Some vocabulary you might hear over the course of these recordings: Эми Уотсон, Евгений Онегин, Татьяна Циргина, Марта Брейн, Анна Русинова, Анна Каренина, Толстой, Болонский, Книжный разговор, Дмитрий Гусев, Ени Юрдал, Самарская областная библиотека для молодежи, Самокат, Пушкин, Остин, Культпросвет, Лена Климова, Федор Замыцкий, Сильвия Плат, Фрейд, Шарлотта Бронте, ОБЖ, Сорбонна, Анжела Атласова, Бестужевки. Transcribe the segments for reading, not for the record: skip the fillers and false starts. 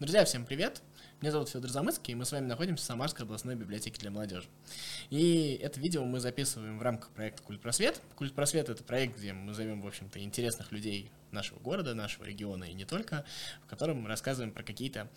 Друзья, всем привет! Меня зовут Федор Замыцкий, и мы с вами находимся в Самарской областной библиотеке для молодежи. И это видео мы записываем в рамках проекта «Культпросвет». «Культпросвет» — это проект, где мы зовем, в общем-то, интересных людей нашего города, нашего региона и не только, в котором мы рассказываем про какие-то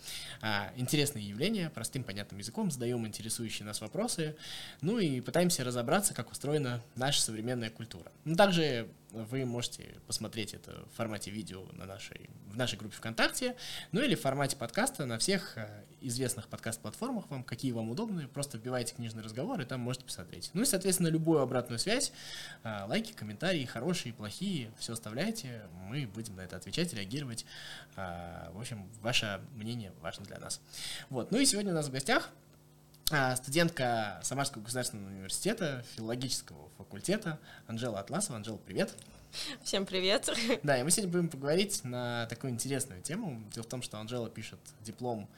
интересные явления простым, понятным языком, задаем интересующие нас вопросы, ну и пытаемся разобраться, как устроена наша современная культура. Ну, также вы можете посмотреть это в формате видео в нашей группе ВКонтакте, ну или в формате подкаста на всех известных подкаст-платформах, вам какие вам удобны, просто вбивайте «Книжный разговор» и там можете посмотреть. Ну и, соответственно, любую обратную связь, лайки, комментарии, хорошие, плохие, все оставляйте, мы будем на это отвечать, реагировать. В общем, ваше мнение важно для нас. Вот. Ну и сегодня у нас в гостях студентка Самарского государственного университета, филологического факультета Анжела Атласова. Анжела, привет! Всем привет! Да, и мы сегодня будем поговорить на такую интересную тему. Дело в том, что Анжела пишет диплом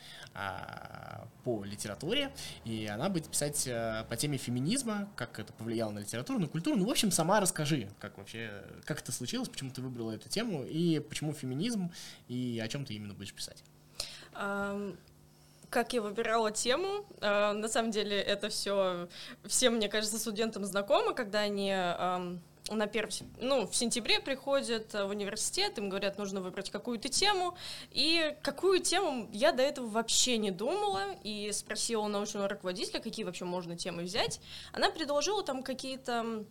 по литературе, и она будет писать по теме феминизма, как это повлияло на литературу, на культуру. Ну, в общем, сама расскажи, как вообще, как это случилось, почему ты выбрала эту тему, и почему феминизм, и о чем ты именно будешь писать. Как я выбирала тему, на самом деле это все, мне кажется, студентам знакомо, когда они в сентябре приходят в университет, им говорят, нужно выбрать какую-то тему, и какую тему я до этого вообще не думала, и спросила у научного руководителя, какие вообще можно темы взять. Она предложила там какие-то,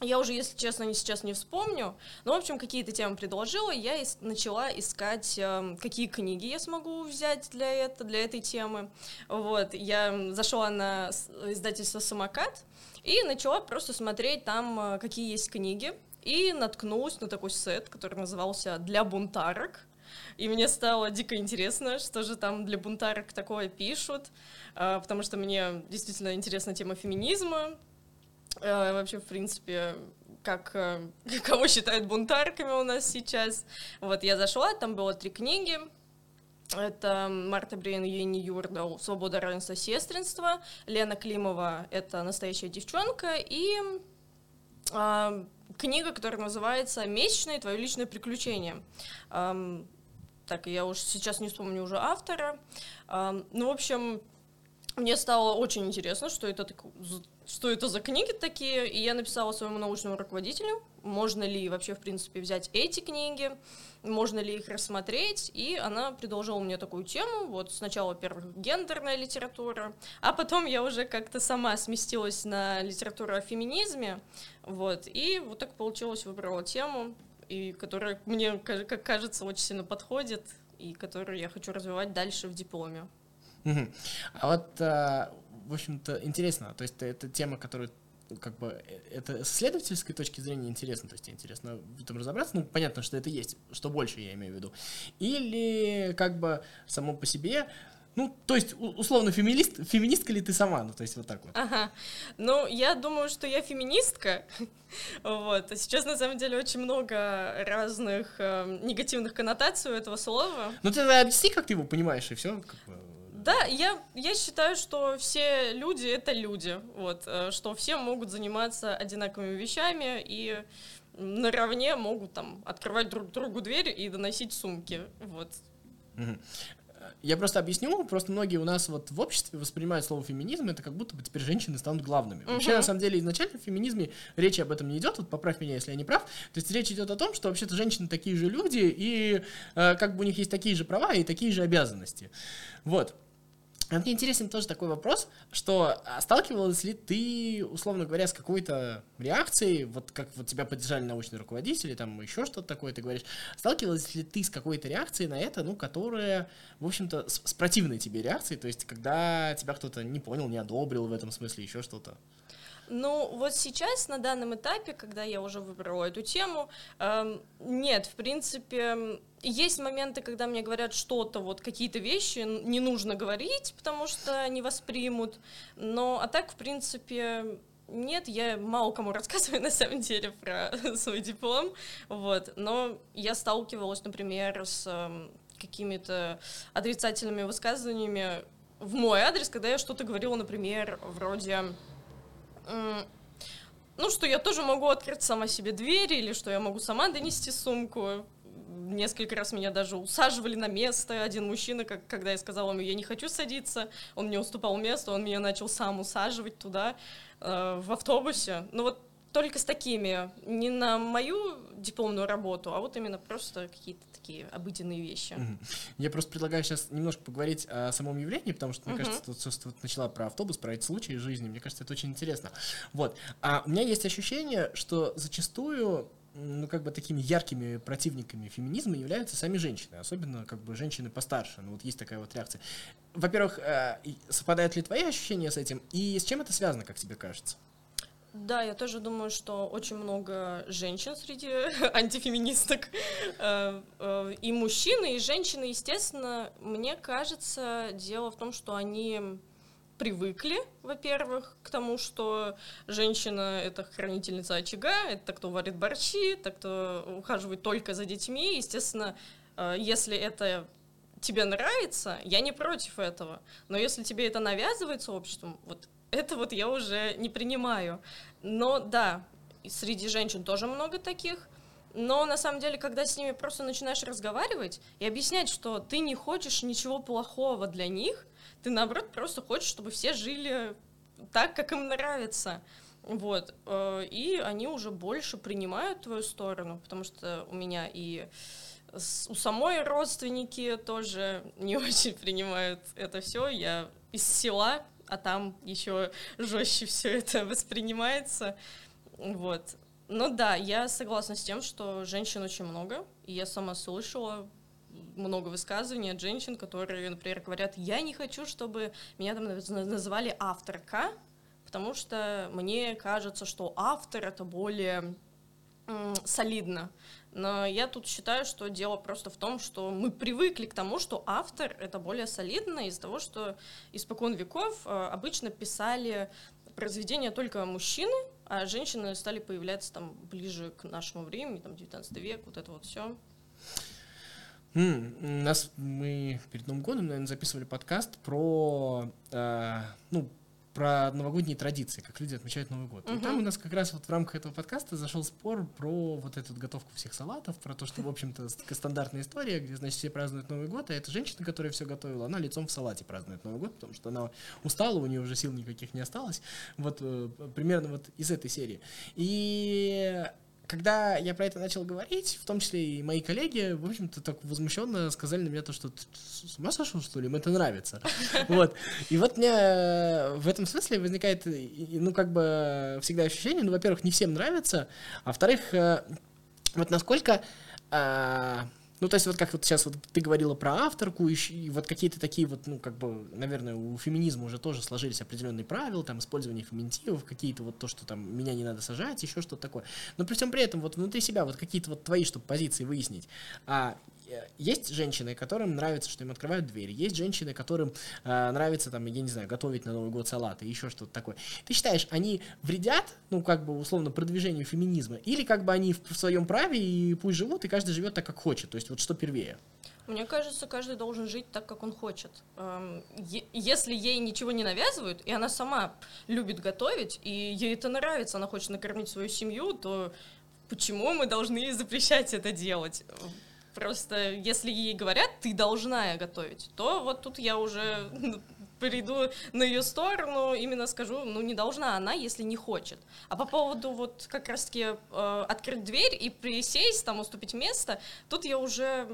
я уже, если честно, сейчас не вспомню, но, в общем, какие-то темы предложила, я начала искать, какие книги я смогу взять для этой темы. Вот, я зашла на издательство «Самокат», и начала просто смотреть там, какие есть книги, и наткнулась на такой сет, который назывался «Для бунтарок». И мне стало дико интересно, что же там для бунтарок такое пишут, потому что мне действительно интересна тема феминизма, вообще, в принципе, кого считают бунтарками у нас сейчас. Вот я зашла, там было 3 книги. Это Марта Брейн и Ени Юрдал «Свобода, равенство, сестринство», Лена Климова «Это настоящая девчонка» и книга, которая называется «Месячные. Твое личное приключение». Так, я уж сейчас не вспомню уже автора. Ну, в общем, мне стало очень интересно, что это за книги такие, и я написала своему научному руководителю, можно ли вообще, в принципе, взять эти книги, можно ли их рассмотреть, и она предложила мне такую тему, вот сначала, во-первых, гендерная литература, а потом я уже как-то сама сместилась на литературу о феминизме, вот, и вот так получилось, выбрала тему, и которая мне, как кажется, очень сильно подходит, и которую я хочу развивать дальше в дипломе. А вот, в общем-то, интересно, то есть это тема, которую, как бы, это с исследовательской точки зрения интересно, то есть интересно в этом разобраться, ну, понятно, что это есть, что больше я имею в виду, или, как бы, само по себе, ну, то есть, условно, феминистка ли ты сама, ну, то есть вот так вот. Ага, ну, я думаю, что я феминистка, вот, сейчас, на самом деле, очень много разных негативных коннотаций у этого слова. Ну, ты объясни, как ты его понимаешь, и все, как бы. Да, я считаю, что все люди — это люди, вот, что все могут заниматься одинаковыми вещами и наравне могут там открывать друг другу дверь и доносить сумки, вот. Я просто объясню, просто многие у нас вот в обществе воспринимают слово «феминизм», это как будто бы теперь женщины станут главными. Вообще, на самом деле, изначально в феминизме речи об этом не идет, вот поправь меня, если я не прав, то есть речь идет о том, что вообще-то женщины такие же люди, и как бы у них есть такие же права и такие же обязанности, вот. Мне интересен тоже такой вопрос, что сталкивалась ли ты, условно говоря, с какой-то реакцией, вот как вот тебя поддержали научные руководители, там еще что-то такое, ты говоришь, сталкивалась ли ты с какой-то реакцией на это, ну, которая, в общем-то, с противной тебе реакцией, то есть когда тебя кто-то не понял, не одобрил в этом смысле, еще что-то? Ну, вот сейчас, на данном этапе, когда я уже выбрала эту тему, нет, в принципе, есть моменты, когда мне говорят что-то, вот какие-то вещи не нужно говорить, потому что не воспримут, но, а так, в принципе, нет, я мало кому рассказываю, на самом деле, про свой диплом, вот, но я сталкивалась, например, с какими-то отрицательными высказываниями в мой адрес, когда я что-то говорила, например, вроде... Ну, что я тоже могу открыть сама себе дверь, или что я могу сама донести сумку. несколько раз меня даже усаживали на место. Один мужчина, когда я сказала ему, я не хочу садиться, он мне уступал место, он меня начал сам усаживать туда, в автобусе. Ну вот только с такими, не на мою дипломную работу, а вот именно просто какие-то такие обыденные вещи. Я просто предлагаю сейчас немножко поговорить о самом явлении, потому что, мне кажется, тут начала про автобус, про эти случаи жизни, мне кажется, это очень интересно. Вот. А у меня есть ощущение, что зачастую такими яркими противниками феминизма являются сами женщины, особенно женщины постарше. Ну вот есть такая вот реакция. Во-первых, совпадают ли твои ощущения с этим, и с чем это связано, как тебе кажется? Да, я тоже думаю, что очень много женщин среди антифеминисток, и мужчины, и женщины, естественно, мне кажется, дело в том, что они привыкли, во-первых, к тому, что женщина — это хранительница очага, это та, кто варит борщи, та, кто ухаживает только за детьми. Естественно, если это тебе нравится, я не против этого, но если тебе это навязывается обществом, вот это вот я уже не принимаю. Но да, среди женщин тоже много таких. Но на самом деле, когда с ними просто начинаешь разговаривать и объяснять, что ты не хочешь ничего плохого для них, ты, наоборот, просто хочешь, чтобы все жили так, как им нравится. Вот. И они уже больше принимают твою сторону, потому что у меня и у самой родственники тоже не очень принимают это все. Я из села, а там еще жестче все это воспринимается. Вот. Но да, я согласна с тем, что женщин очень много, и я сама слышала много высказываний от женщин, которые, например, говорят, я не хочу, чтобы меня там называли авторка, потому что мне кажется, что автор — это более солидно. Но я тут считаю, что дело просто в том, что мы привыкли к тому, что автор — это более солидно из-за того, что испокон веков обычно писали произведения только мужчины, а женщины стали появляться там ближе к нашему времени, там 19 век, вот это вот все. Мы перед Новым годом, наверное, записывали подкаст про новогодние традиции, как люди отмечают Новый год. И там у нас как раз вот в рамках этого подкаста зашел спор про вот эту готовку всех салатов, про то, что, в общем-то, стандартная история, где, значит, все празднуют Новый год, а эта женщина, которая все готовила, она лицом в салате празднует Новый год, потому что она устала, у нее уже сил никаких не осталось. Вот примерно вот из этой серии. И когда я про это начал говорить, в том числе и мои коллеги, в общем-то, так возмущенно сказали на меня то, что ты с ума сошел, что ли, им это нравится. Вот. И вот у меня в этом смысле возникает, всегда ощущение, во-первых, не всем нравится, а во-вторых, вот насколько... сейчас ты говорила про авторку, и вот какие-то такие вот, наверное, у феминизма уже тоже сложились определенные правила, там, использование феминитивов, какие-то вот то, что там меня не надо сажать, еще что-то такое. Но при всем при этом вот внутри себя вот какие-то вот твои, чтобы позиции выяснить. Есть женщины, которым нравится, что им открывают дверь, есть женщины, которым нравится, там, я не знаю, готовить на Новый год салаты, еще что-то такое. Ты считаешь, они вредят, условно, продвижению феминизма, или они в своем праве и пусть живут, и каждый живет так, как хочет? То есть вот что первее? Мне кажется, каждый должен жить так, как он хочет. Если ей ничего не навязывают, и она сама любит готовить, и ей это нравится, она хочет накормить свою семью, то почему мы должны ей запрещать это делать? Просто если ей говорят, ты должна готовить, то вот тут я уже перейду на ее сторону, именно скажу, не должна она, если не хочет. А по поводу вот как раз-таки открыть дверь и присесть, там уступить место, тут я уже...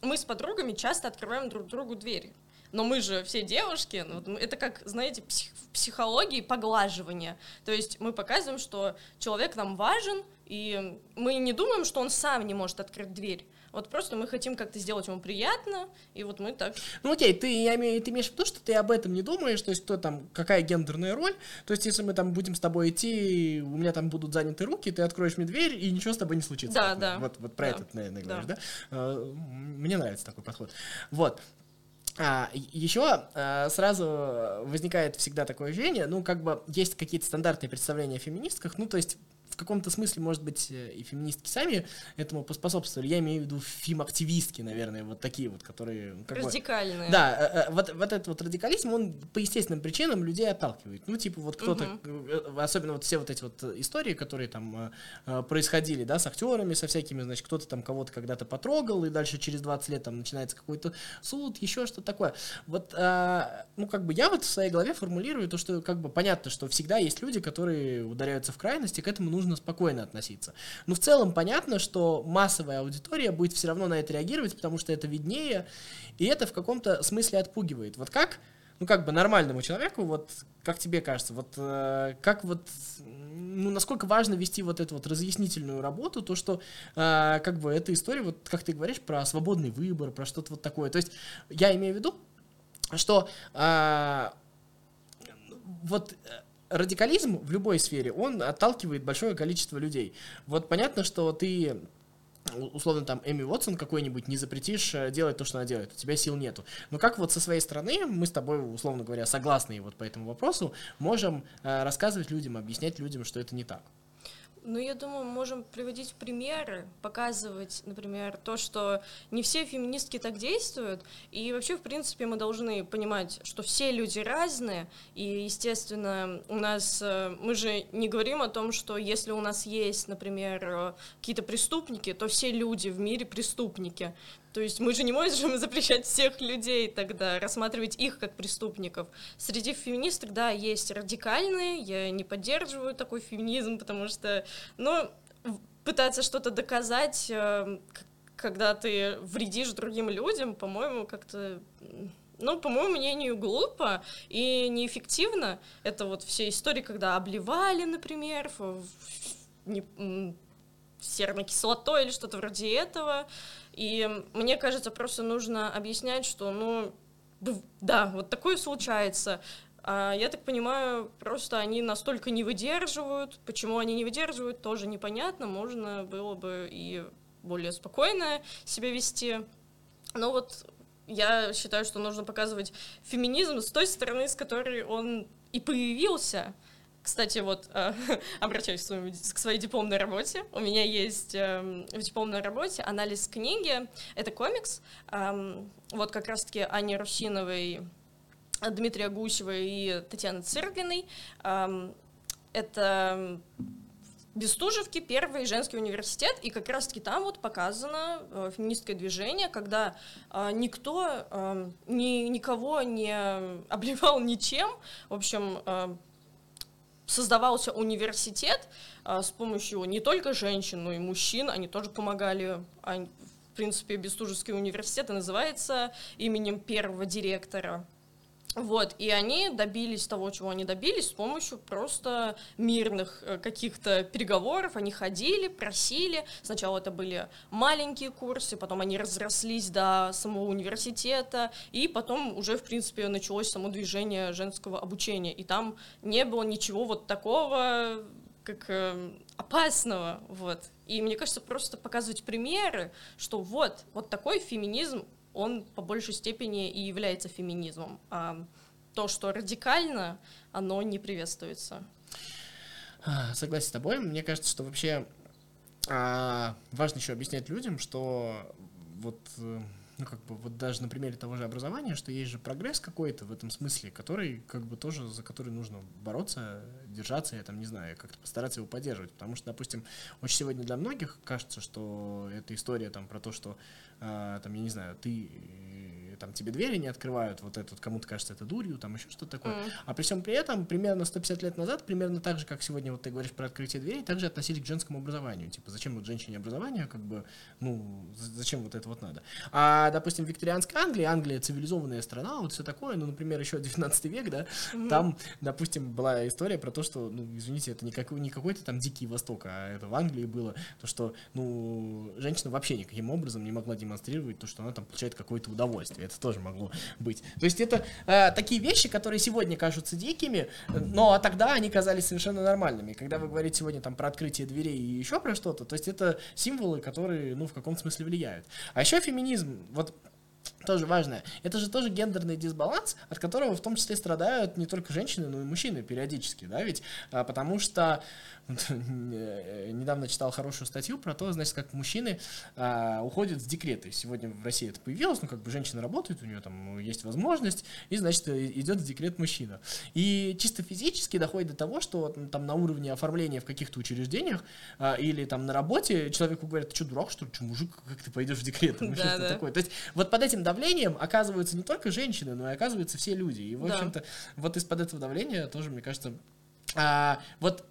Мы с подругами часто открываем друг другу двери. Но мы же все девушки, это как, знаете, в психологии поглаживание. То есть мы показываем, что человек нам важен, и мы не думаем, что он сам не может открыть дверь. Вот просто мы хотим как-то сделать ему приятно, и вот мы так... ты имеешь в виду, что ты об этом не думаешь, то есть кто там, какая гендерная роль, то есть если мы там будем с тобой идти, у меня там будут заняты руки, ты откроешь мне дверь, и ничего с тобой не случится. Да, да. Вот про это, наверное, говоришь, да? Мне нравится такой подход. Вот. Еще сразу возникает всегда такое ощущение, есть какие-то стандартные представления о феминистках, то есть в каком-то смысле, может быть, и феминистки сами этому поспособствовали. Я имею в виду фем-активистки, наверное, вот такие вот, которые... Радикальные. Да, вот этот вот радикализм, он по естественным причинам людей отталкивает. Ну, типа, вот кто-то, особенно вот все вот эти вот истории, которые там происходили, да, с актерами, со всякими, значит, кто-то там кого-то когда-то потрогал, и дальше через 20 лет там начинается какой-то суд, еще что-то такое. Вот, ну, как бы я вот в своей голове формулирую то, что, как бы, понятно, что всегда есть люди, которые ударяются в крайности, к этому нужно спокойно относиться. Но в целом понятно, что массовая аудитория будет все равно на это реагировать, потому что это виднее, и это в каком-то смысле отпугивает. Вот как, ну, как бы нормальному человеку, вот как тебе кажется, вот как вот, ну, насколько важно вести вот эту вот разъяснительную работу, то, что как бы эта история, вот как ты говоришь, про свободный выбор, про что-то вот такое. То есть я имею в виду, что вот радикализм в любой сфере, он отталкивает большое количество людей. Вот понятно, что ты... условно, там, Эми Уотсон какой-нибудь не запретишь делать то, что она делает, у тебя сил нету. Но как вот со своей стороны, мы с тобой, условно говоря, согласны вот по этому вопросу, можем рассказывать людям, объяснять людям, что это не так? Ну, я думаю, можем приводить примеры, показывать, например, то, что не все феминистки так действуют, и вообще, в принципе, мы должны понимать, что все люди разные, и, естественно, у нас, мы же не говорим о том, что если у нас есть, например, какие-то преступники, то все люди в мире преступники. То есть мы же не можем запрещать всех людей тогда, рассматривать их как преступников. Среди феминисток, да, есть радикальные, я не поддерживаю такой феминизм, потому что, ну, пытаться что-то доказать, когда ты вредишь другим людям, по-моему, как-то... Ну, по моему мнению, глупо и неэффективно. Это вот все истории, когда обливали, например, серной кислотой или что-то вроде этого. И мне кажется, просто нужно объяснять, что, ну, да, вот такое случается. А я так понимаю, просто они настолько не выдерживают. Почему они не выдерживают, тоже непонятно. Можно было бы и более спокойно себя вести. Но вот я считаю, что нужно показывать феминизм с той стороны, с которой он и появился. Кстати, вот, обращаюсь к своей дипломной работе. У меня есть в дипломной работе анализ книги. Это комикс. Вот как раз-таки Анне Русиновой, Дмитрия Гусева и Татьяны Циргиной. Это Бестужевки, первый женский университет. И как раз-таки там вот показано феминистское движение, когда никто никого не обливал ничем. В общем... Создавался университет с помощью не только женщин, но и мужчин. Они тоже помогали. В принципе, Бестужевский университет называется именем первого директора. Вот. И они добились того, чего они добились, с помощью просто мирных каких-то переговоров. Они ходили, просили. Сначала это были маленькие курсы, потом они разрослись до самого университета, и потом уже, в принципе, началось само движение женского обучения. И там не было ничего вот такого, как опасного. Вот. И мне кажется, просто показывать примеры, что вот такой феминизм, он по большей степени и является феминизмом. А то, что радикально, оно не приветствуется. Согласен с тобой. Мне кажется, что вообще важно еще объяснять людям, что вот... Ну, как бы, вот даже на примере того же образования, что есть же прогресс какой-то в этом смысле, который, как бы, тоже, за который нужно бороться, держаться, я там не знаю, как-то постараться его поддерживать, потому что, допустим, очень сегодня для многих кажется, что эта история там про то, что, там, я не знаю, ты, там, тебе двери не открывают, вот это вот, кому-то кажется это дурью, там, еще что-то такое, а при всем при этом, примерно 150 лет назад, примерно так же, как сегодня, вот ты говоришь про открытие дверей, также относились к женскому образованию, типа, зачем вот женщине образование, как бы, ну, зачем вот это вот надо, допустим, в викторианской Англии, Англия цивилизованная страна, вот все такое, ну, например, еще 19 век, да, там, допустим, была история про то, что, ну, извините, это не какой-то там Дикий Восток, а это в Англии было, то, что, ну, женщина вообще никаким образом не могла демонстрировать то, что она там получает какое-то удовольствие, это тоже могло быть. То есть это такие вещи, которые сегодня кажутся дикими, но тогда они казались совершенно нормальными. Когда вы говорите сегодня там про открытие дверей и еще про что-то, то есть это символы, которые, ну, в каком-то смысле влияют. А еще феминизм. Вот тоже важное. Это же тоже гендерный дисбаланс, от которого в том числе страдают не только женщины, но и мужчины периодически, да, ведь, потому что недавно читал хорошую статью про то, значит, как мужчины уходят с декрета. Сегодня в России это появилось, ну, как бы женщина работает, у нее там есть возможность, и, значит, идет в декрет мужчина. И чисто физически доходит до того, что там на уровне оформления в каких-то учреждениях или там на работе человеку говорят: ты что, дурак, что ли, что, мужик, как ты пойдешь в декрет? То есть вот под этим давлением оказываются не только женщины, но и оказываются все люди. И, в общем-то, вот из-под этого давления тоже, мне кажется, вот,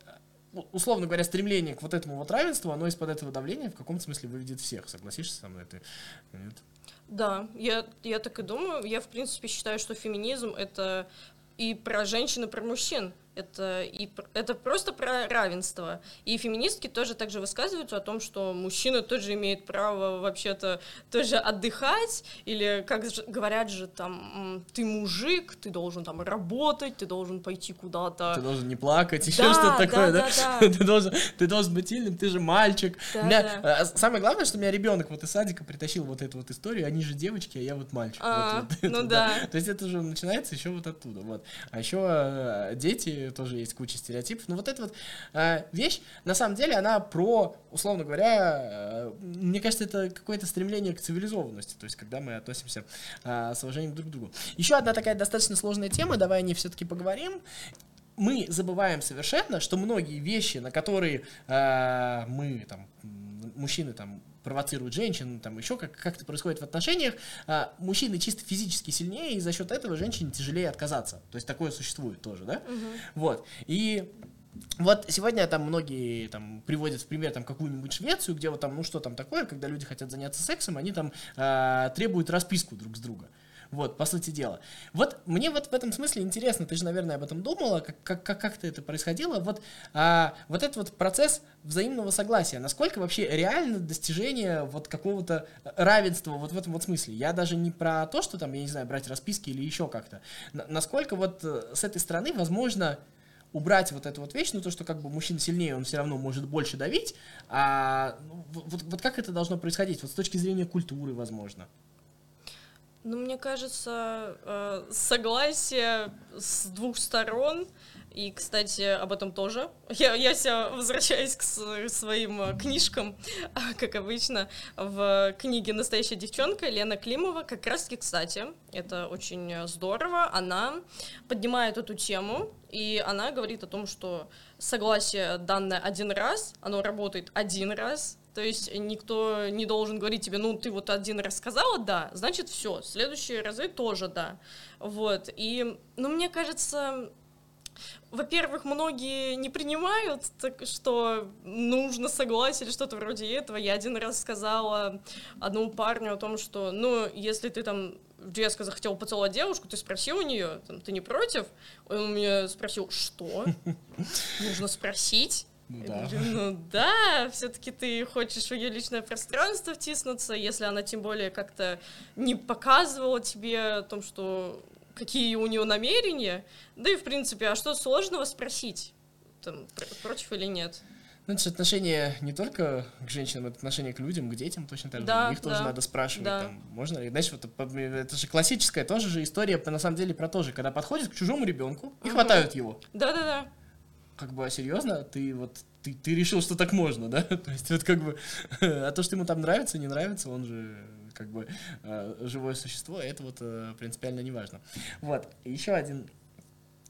условно говоря, стремление к вот этому вот равенству, оно из-под этого давления в каком-то смысле выведет всех. Согласишься со мной? Нет? Да, я так и думаю. Я, в принципе, считаю, что феминизм — это и про женщин, и про мужчин. Это просто про равенство. И феминистки тоже также высказываются о том, что мужчина тоже имеет право вообще-то тоже отдыхать, или, как говорят же, там, ты мужик, ты должен там работать, ты должен пойти куда-то. Ты должен не плакать, еще да, что-то такое, да? Да. Ты должен быть сильным, ты же мальчик. Да, да. Самое главное, что у меня ребенок вот из садика притащил вот эту вот историю, они же девочки, а я вот мальчик. Да. То есть это же начинается еще вот оттуда. Вот. А еще дети, тоже есть куча стереотипов, но вот эта вот вещь, на самом деле, она про, условно говоря, мне кажется, это какое-то стремление к цивилизованности, то есть когда мы относимся с уважением друг к другу. Еще одна такая достаточно сложная тема, давай о ней все-таки поговорим. Мы забываем совершенно, что многие вещи, на которые мы, там, мужчины, там, провоцируют женщин, там еще как это происходит в отношениях, мужчины чисто физически сильнее, и за счет этого женщине тяжелее отказаться. То есть такое существует тоже, да? Угу. Вот. И вот сегодня там многие там приводят в пример там какую-нибудь Швецию, где вот там, ну что там такое, когда люди хотят заняться сексом, они там требуют расписку друг с друга. Вот, по сути дела. Вот мне вот в этом смысле интересно, ты же, наверное, об этом думала, как-то это происходило, вот этот вот процесс взаимного согласия, насколько вообще реально достижение вот какого-то равенства вот в этом вот смысле. Я даже не про то, что там, я не знаю, брать расписки или еще как-то. Насколько вот с этой стороны возможно убрать вот эту вот вещь, ну то, что как бы мужчина сильнее, он все равно может больше давить, вот как это должно происходить, вот с точки зрения культуры, возможно. Ну, мне кажется, согласие с двух сторон, и, кстати, об этом тоже. Я себя возвращаюсь к своим книжкам, как обычно, в книге «Настоящая девчонка» Лена Климова. Как раз-таки, кстати, это очень здорово, она поднимает эту тему, и она говорит о том, что согласие, данное один раз, оно работает один раз. То есть никто не должен говорить тебе: ну, ты вот один раз сказала «да», значит, все, следующие разы тоже «да». Вот, и, ну, мне кажется, во-первых, многие не принимают, так что нужно согласие или что-то вроде этого. Я один раз сказала одному парню о том, что, ну, если ты там резко захотел поцеловать девушку, ты спроси у нее, там, ты не против? Он меня спросил: что? Нужно спросить. Да. Ну да, все-таки ты хочешь в ее личное пространство втиснуться, если она тем более как-то не показывала тебе о том, что какие у нее намерения, да и в принципе, а что сложного спросить, там, против или нет? Значит, отношение не только к женщинам, это отношение к людям, к детям точно так же. Да, их тоже надо спрашивать, да. Там, можно ли. Знаешь, вот, это же классическая тоже же история, на самом деле, про то же, когда подходишь к чужому ребенку и хватают его. Да-да-да. Как бы, а серьезно, ты решил, что так можно, да? То есть вот как бы, а то, что ему там нравится, не нравится, он же как бы живое существо, это вот принципиально не важно. Вот, еще один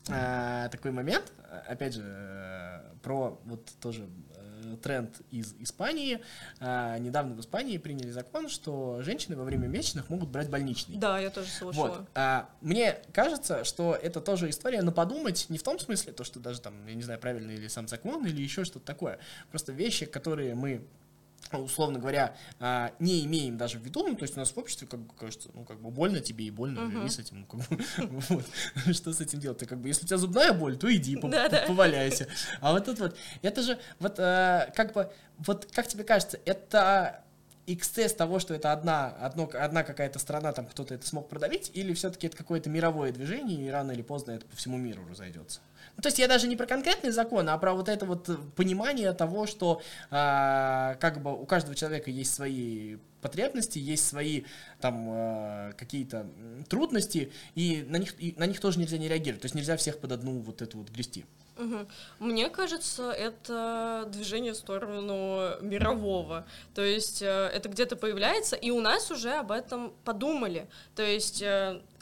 такой момент, опять же, про вот тоже тренд из Испании. Недавно в Испании приняли закон, что женщины во время месячных могут брать больничный. Да, я тоже слышала. Вот. Мне кажется, что это тоже история, но подумать не в том смысле, то, что даже там, я не знаю, правильный ли сам закон или еще что-то такое. Просто вещи, которые мы, условно говоря, не имеем даже в виду, ну, то есть у нас в обществе, как бы, кажется, ну, как бы, больно тебе и больно, и с этим, ну, как бы, вот, что с этим делать? Ты, как бы, если у тебя зубная боль, то иди, поваляйся. А вот тут вот, это же, вот, как бы, вот, как тебе кажется, это эксцесс того, что это одна какая-то страна, там, кто-то это смог продавить, или все-таки это какое-то мировое движение, и рано или поздно это по всему миру разойдется? Ну, то есть я даже не про конкретный закон, а про вот это вот понимание того, что как бы у каждого человека есть свои потребности, есть свои там какие-то трудности, и на них тоже нельзя не реагировать. То есть нельзя всех под одну вот эту вот грести. Мне кажется, это движение в сторону мирового. То есть это где-то появляется, и у нас уже об этом подумали. То есть,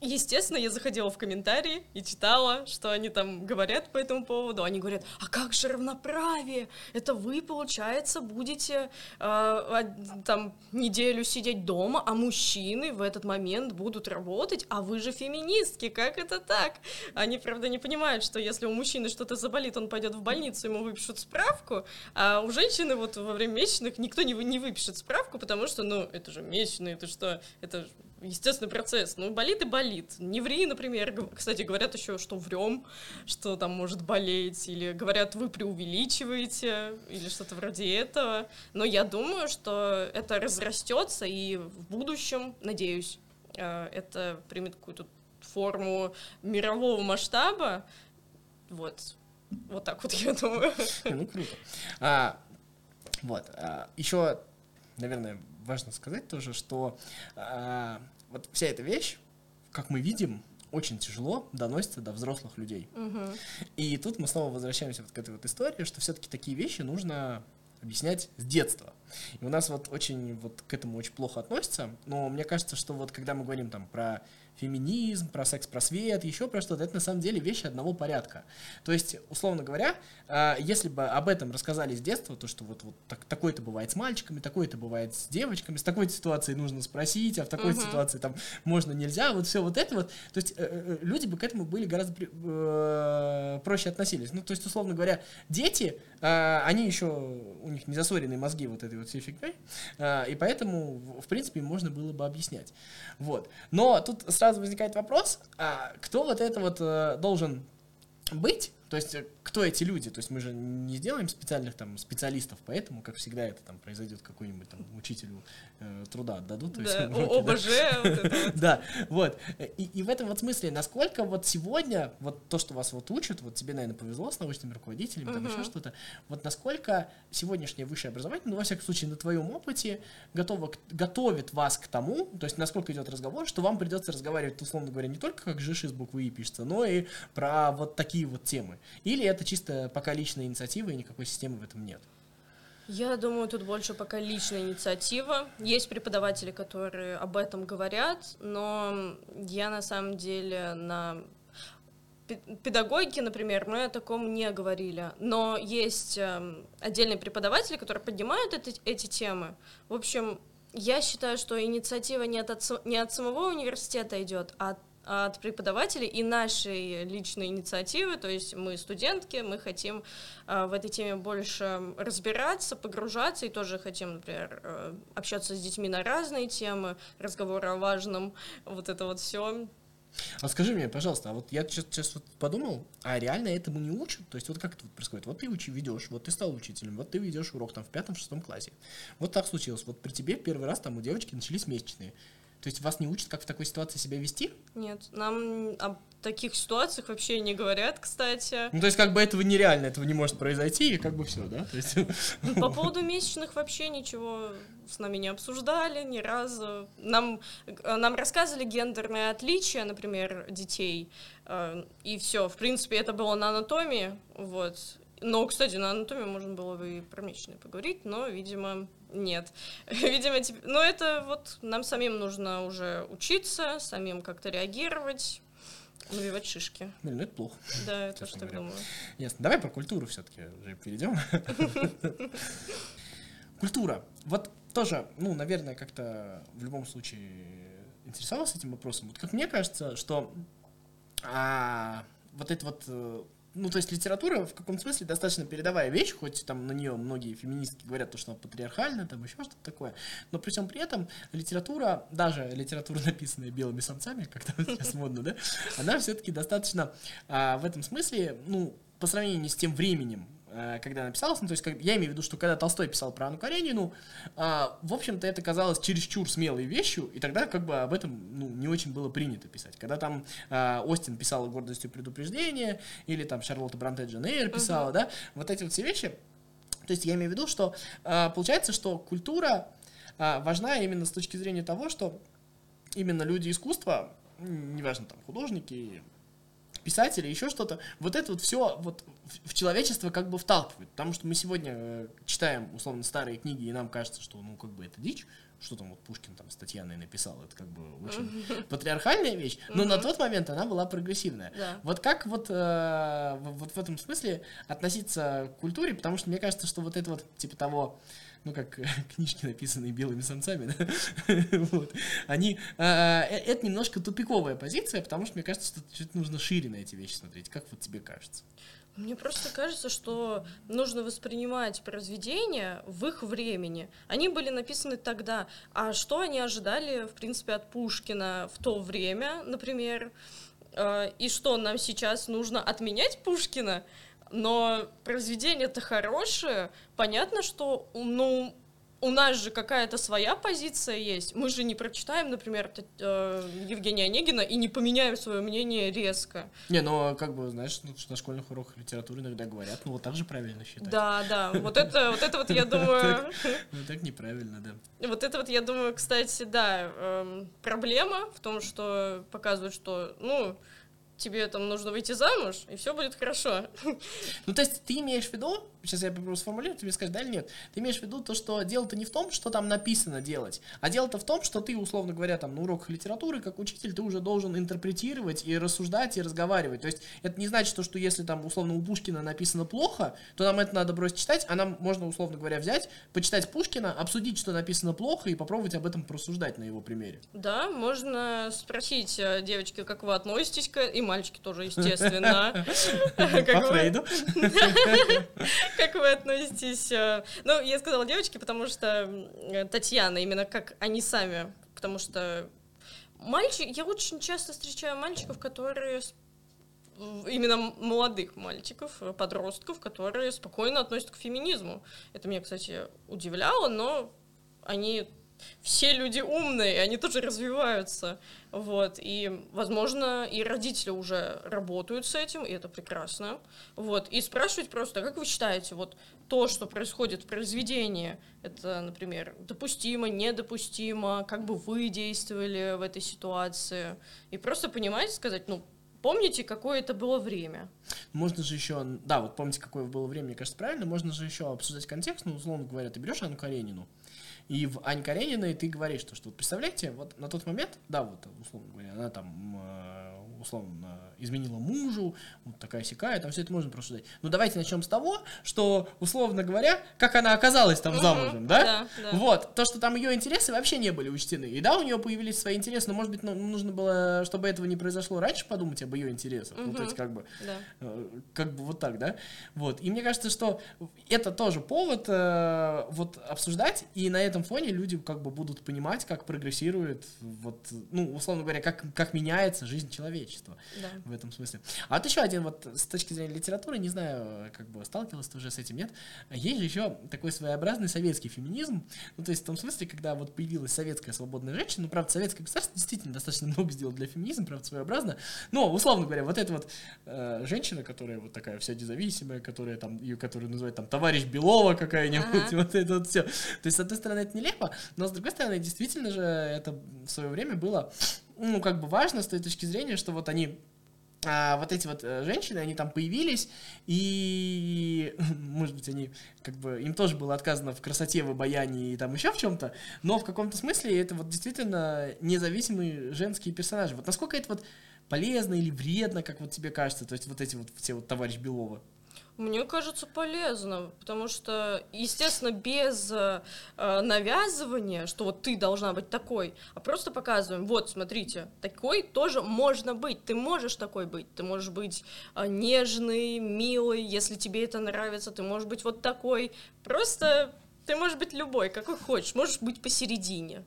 естественно, я заходила в комментарии и читала, что они там говорят по этому поводу. Они говорят, а как же равноправие? Это вы, получается, будете там неделю сидеть дома, а мужчины в этот момент будут работать, а вы же феминистки, как это так? Они, правда, не понимают, что если у мужчины что-то заболит, он пойдет в больницу, ему выпишут справку, а у женщины вот во время месячных никто не выпишет справку, потому что, это же месячные, это что? Это естественный процесс. Болит и болит. Не ври, например. Кстати, говорят еще, что врем, что там может болеть, или говорят, вы преувеличиваете, или что-то вроде этого. Но я думаю, что это разрастется, и в будущем, надеюсь, это примет какую-то форму мирового масштаба. Вот так вот, я думаю. Круто. Еще, наверное, важно сказать тоже, что вот вся эта вещь, как мы видим, очень тяжело доносится до взрослых людей. Угу. И тут мы снова возвращаемся вот к этой вот истории, что все-таки такие вещи нужно объяснять с детства. И у нас вот к этому очень плохо относятся, но мне кажется, что вот когда мы говорим там про феминизм, про секс-просвет, еще про что-то, это на самом деле вещи одного порядка. То есть, условно говоря, если бы об этом рассказали с детства, то что вот такое-то бывает с мальчиками, такое-то бывает с девочками, с такой ситуацией нужно спросить, а в такой ситуации там можно, нельзя, вот все вот это вот. То есть люди бы к этому были гораздо проще относились. То есть, условно говоря, дети, они еще, у них не засоренные мозги вот этой вот всей фигней, и поэтому, в принципе, им можно было бы объяснять. Вот. Но тут сразу возникает вопрос, кто вот это вот должен быть, то есть кто эти люди, то есть мы же не сделаем специальных там специалистов, поэтому, как всегда, это там произойдет, какой-нибудь там учителю труда отдадут. То да, ОБЖ. Да, вот. И в этом вот смысле, насколько вот сегодня вот то, что вас вот учат, вот тебе, наверное, повезло с научными руководителями, там еще что-то, вот насколько сегодняшнее высшее образование, во всяком случае, на твоем опыте готовит вас к тому, то есть насколько идет разговор, что вам придется разговаривать, условно говоря, не только как жиши с буквы И пишется, но и про вот такие вот темы. Или это чисто пока личная инициатива, и никакой системы в этом нет? Я думаю, тут больше пока личная инициатива. Есть преподаватели, которые об этом говорят, но я на самом деле на педагогике, например, мы о таком не говорили. Но есть отдельные преподаватели, которые поднимают эти темы. В общем, я считаю, что инициатива не от самого университета идет, а от преподавателей и нашей личной инициативы, то есть мы студентки, мы хотим в этой теме больше разбираться, погружаться и тоже хотим, например, общаться с детьми на разные темы, разговоры о важном, вот это вот все. А скажи мне, пожалуйста, а вот я сейчас вот подумал, а реально этому не учат? То есть вот как это вот происходит? Вот ты ведешь, вот ты стал учителем, вот ты ведешь урок там в 5-6 классе. Вот так случилось, вот при тебе первый раз там у девочки начались месячные. То есть вас не учат, как в такой ситуации себя вести? Нет, нам о таких ситуациях вообще не говорят, кстати. То есть как бы этого нереально, этого не может произойти, и как бы все, да? То есть... По поводу месячных вообще ничего с нами не обсуждали ни разу. Нам рассказывали гендерные отличия, например, детей, и все. В принципе, это было на анатомии, вот. Но, кстати, на анатомии можно было бы и про месячные поговорить, но, видимо... Нет. Видимо, это вот нам самим нужно уже учиться, самим как-то реагировать, набивать шишки. Блин, это плохо. Да, я тоже так думаю. Ясно. Давай про культуру все-таки уже перейдем. Культура. Вот тоже, наверное, как-то в любом случае интересовалась этим вопросом. Вот как мне кажется, что вот это вот... то есть литература в каком-то смысле достаточно передовая вещь, хоть там на нее многие феминистки говорят, что она патриархальна, там еще что-то такое, но при всем при этом литература, даже литература, написанная белыми самцами, как-то сейчас модно, да, она все-таки достаточно в этом смысле, по сравнению с тем временем, когда написалось, то есть я имею в виду, что когда Толстой писал про Анну Каренину, в общем-то это казалось чересчур смелой вещью, и тогда как бы об этом не очень было принято писать. Когда там Остин писала «Гордость и предупреждение», или там Шарлотта Бронте Джейн Эйр писала, да, вот эти вот все вещи, то есть я имею в виду, что получается, что культура, важна именно с точки зрения того, что именно люди искусства, неважно, там, художники, писатели, еще что-то, вот это вот все вот в человечество как бы вталкивает, потому что мы сегодня читаем, условно, старые книги, и нам кажется, что, ну, как бы это дичь, что там вот Пушкин там с Татьяной написал, это как бы очень патриархальная вещь, но на тот момент она была прогрессивная. Да. Вот как вот в этом смысле относиться к культуре, потому что мне кажется, что вот это вот типа того, ну как книжки, написанные белыми самцами, вот, они, это немножко тупиковая позиция, потому что мне кажется, что нужно шире на эти вещи смотреть. Как вот тебе кажется? Мне просто кажется, что нужно воспринимать произведения в их времени. Они были написаны тогда. А что они ожидали, в принципе, от Пушкина в то время, например? И что, нам сейчас нужно отменять Пушкина? Но произведения-то хорошие. Понятно, что, ну, у нас же какая-то своя позиция есть. Мы же не прочитаем, например, Евгения Онегина и не поменяем свое мнение резко. Не, ну, как бы, знаешь, на школьных уроках литературы иногда говорят, ну, вот так же правильно считать. Да, вот это я думаю... Ну, так неправильно, да. Вот это вот, я думаю, кстати, да, проблема в том, что показывают, что, ну... тебе там нужно выйти замуж, и все будет хорошо. Ну, то есть ты имеешь в виду, сейчас я попробую сформулировать, тебе скажешь, да или нет, ты имеешь в виду то, что дело-то не в том, что там написано делать, а дело-то в том, что ты, условно говоря, там на уроках литературы, как учитель, ты уже должен интерпретировать и рассуждать, и разговаривать. То есть это не значит, что если там, условно, у Пушкина написано плохо, то нам это надо бросить читать, а нам можно, условно говоря, взять, почитать Пушкина, обсудить, что написано плохо, и попробовать об этом порассуждать на его примере. Да, можно спросить, девочки, как вы относитесь к... И мальчики тоже, естественно. По Фрейду. Как вы относитесь? Ну, я сказала девочки, потому что Татьяна, именно как они сами, потому что мальчики, я очень часто встречаю мальчиков, которые, именно молодых мальчиков, подростков, которые спокойно относятся к феминизму. Это меня, кстати, удивляло, но они... Все люди умные, они тоже развиваются, вот, и, возможно, и родители уже работают с этим, и это прекрасно, вот, и спрашивать просто, как вы считаете, вот, то, что происходит в произведении, это, например, допустимо, недопустимо, как бы вы действовали в этой ситуации, и просто понимать, сказать, ну, помните, какое это было время? Можно же еще, да, вот помните, какое было время, мне кажется, правильно, можно же еще обсуждать контекст, ну, условно говоря, ты берешь Анну Каренину, и в Ане Карениной ты говоришь, что представляете, вот на тот момент, да, вот, условно говоря, она там, условно, изменила мужу, вот такая-сякая, там все это можно просудить. Но давайте начнем с того, что, условно говоря, как она оказалась там замужем, да? Вот, то, что там ее интересы вообще не были учтены. И да, у нее появились свои интересы, но, может быть, нужно было, чтобы этого не произошло раньше, подумать об ее интересах. Ну, то есть, как бы вот так, да? Вот, и мне кажется, что это тоже повод вот обсуждать, и на этом фоне люди как бы будут понимать, как прогрессирует, вот, ну, условно говоря, как меняется жизнь человечества, да, в этом смысле. А вот еще один, вот, с точки зрения литературы, не знаю, как бы сталкивалась ты уже с этим, нет, есть же еще такой своеобразный советский феминизм, ну, то есть в том смысле, когда вот появилась советская свободная женщина, ну, правда, советское государство действительно достаточно много сделало для феминизма, правда, своеобразно, но, условно говоря, вот эта вот женщина, которая вот такая вся независимая, которая там, ее, которую называют там товарищ Белова какая-нибудь, вот это вот все, то есть, с одной стороны, это нелепо, но, с другой стороны, действительно же это в свое время было, ну, как бы важно с той точки зрения, что вот они, вот эти вот женщины, они там появились, и, может быть, они, как бы, им тоже было отказано в красоте, в обаянии и там еще в чем-то, но в каком-то смысле это вот действительно независимые женские персонажи. Вот насколько это вот полезно или вредно, как вот тебе кажется, то есть вот эти вот все вот товарищ Белова? Мне кажется, полезно, потому что, естественно, без навязывания, что вот ты должна быть такой, а просто показываем, вот, смотрите, такой тоже можно быть, ты можешь такой быть, ты можешь быть нежный, милый, если тебе это нравится, ты можешь быть вот такой, просто ты можешь быть любой, какой хочешь, можешь быть посередине.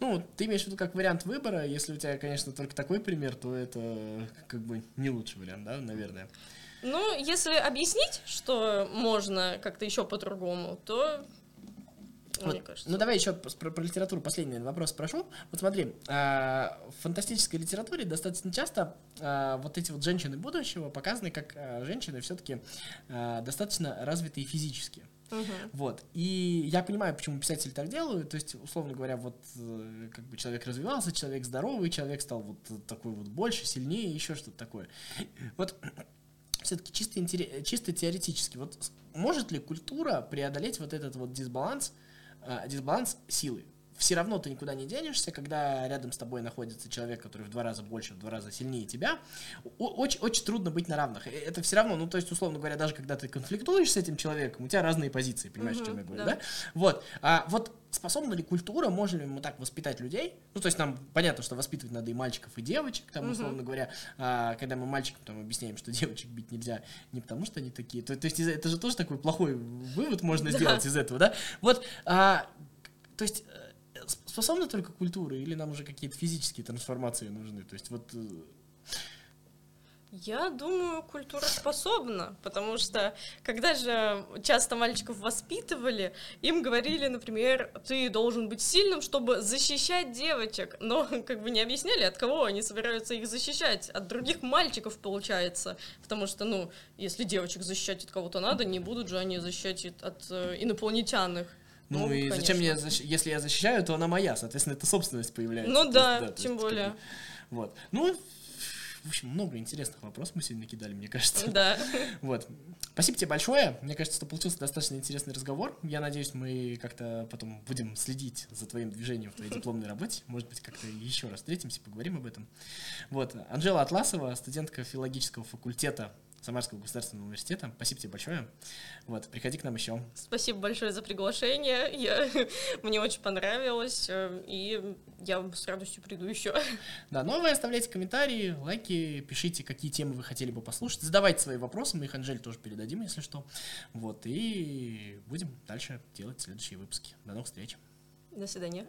Ну, ты имеешь в виду как вариант выбора, если у тебя, конечно, только такой пример, то это как бы не лучший вариант, да, наверное. Ну, если объяснить, что можно как-то еще по-другому, то, вот, мне кажется... Ну, давай еще про литературу последний вопрос спрошу. Вот смотри, в фантастической литературе достаточно часто вот эти вот женщины будущего показаны как женщины все-таки достаточно развитые физически. Вот. И я понимаю, почему писатели так делают. То есть, условно говоря, вот как бы человек развивался, человек здоровый, человек стал вот такой вот больше, сильнее, еще что-то такое. Вот все-таки чисто теоретически, вот может ли культура преодолеть вот этот вот дисбаланс силы? Все равно ты никуда не денешься, когда рядом с тобой находится человек, который в два раза больше, в два раза сильнее тебя. Очень трудно быть на равных. Это все равно, ну, то есть, условно говоря, даже когда ты конфликтуешь с этим человеком, у тебя разные позиции, понимаешь, о чем я говорю, да? Вот. А вот способна ли культура, можем ли мы так воспитать людей? Ну, то есть, нам понятно, что воспитывать надо и мальчиков, и девочек, там, условно говоря, когда мы мальчикам там объясняем, что девочек бить нельзя, не потому что они такие. То есть, это же тоже такой плохой вывод можно сделать из этого, да? Вот, то есть... Способна только культура, или нам уже какие-то физические трансформации нужны? То есть вот... Я думаю, культура способна, потому что когда же часто мальчиков воспитывали, им говорили, например, ты должен быть сильным, чтобы защищать девочек, но как бы не объясняли, от кого они собираются их защищать, от других мальчиков получается, потому что, ну, если девочек защищать от кого-то надо, не будут же они защищать от инопланетян их. Ну, и конечно. Зачем мне, если я защищаю, то она моя, соответственно, это собственность появляется. Ну да, есть, да, тем есть, более. Как бы, вот. Ну, в общем, много интересных вопросов мы сегодня накидали, мне кажется. Да. Вот. Спасибо тебе большое. Мне кажется, что получился достаточно интересный разговор. Я надеюсь, мы как-то потом будем следить за твоим движением в твоей дипломной работе. Может быть, как-то еще раз встретимся, поговорим об этом. Вот. Анжела Атласова, студентка филологического факультета Самарского государственного университета. Спасибо тебе большое. Вот, приходи к нам еще. Спасибо большое за приглашение. Мне очень понравилось, и я с радостью приду еще. Да, ну вы оставляйте комментарии, лайки, пишите, какие темы вы хотели бы послушать, задавайте свои вопросы, мы их Анжеле тоже передадим, если что. Вот, и будем дальше делать следующие выпуски. До новых встреч. До свидания.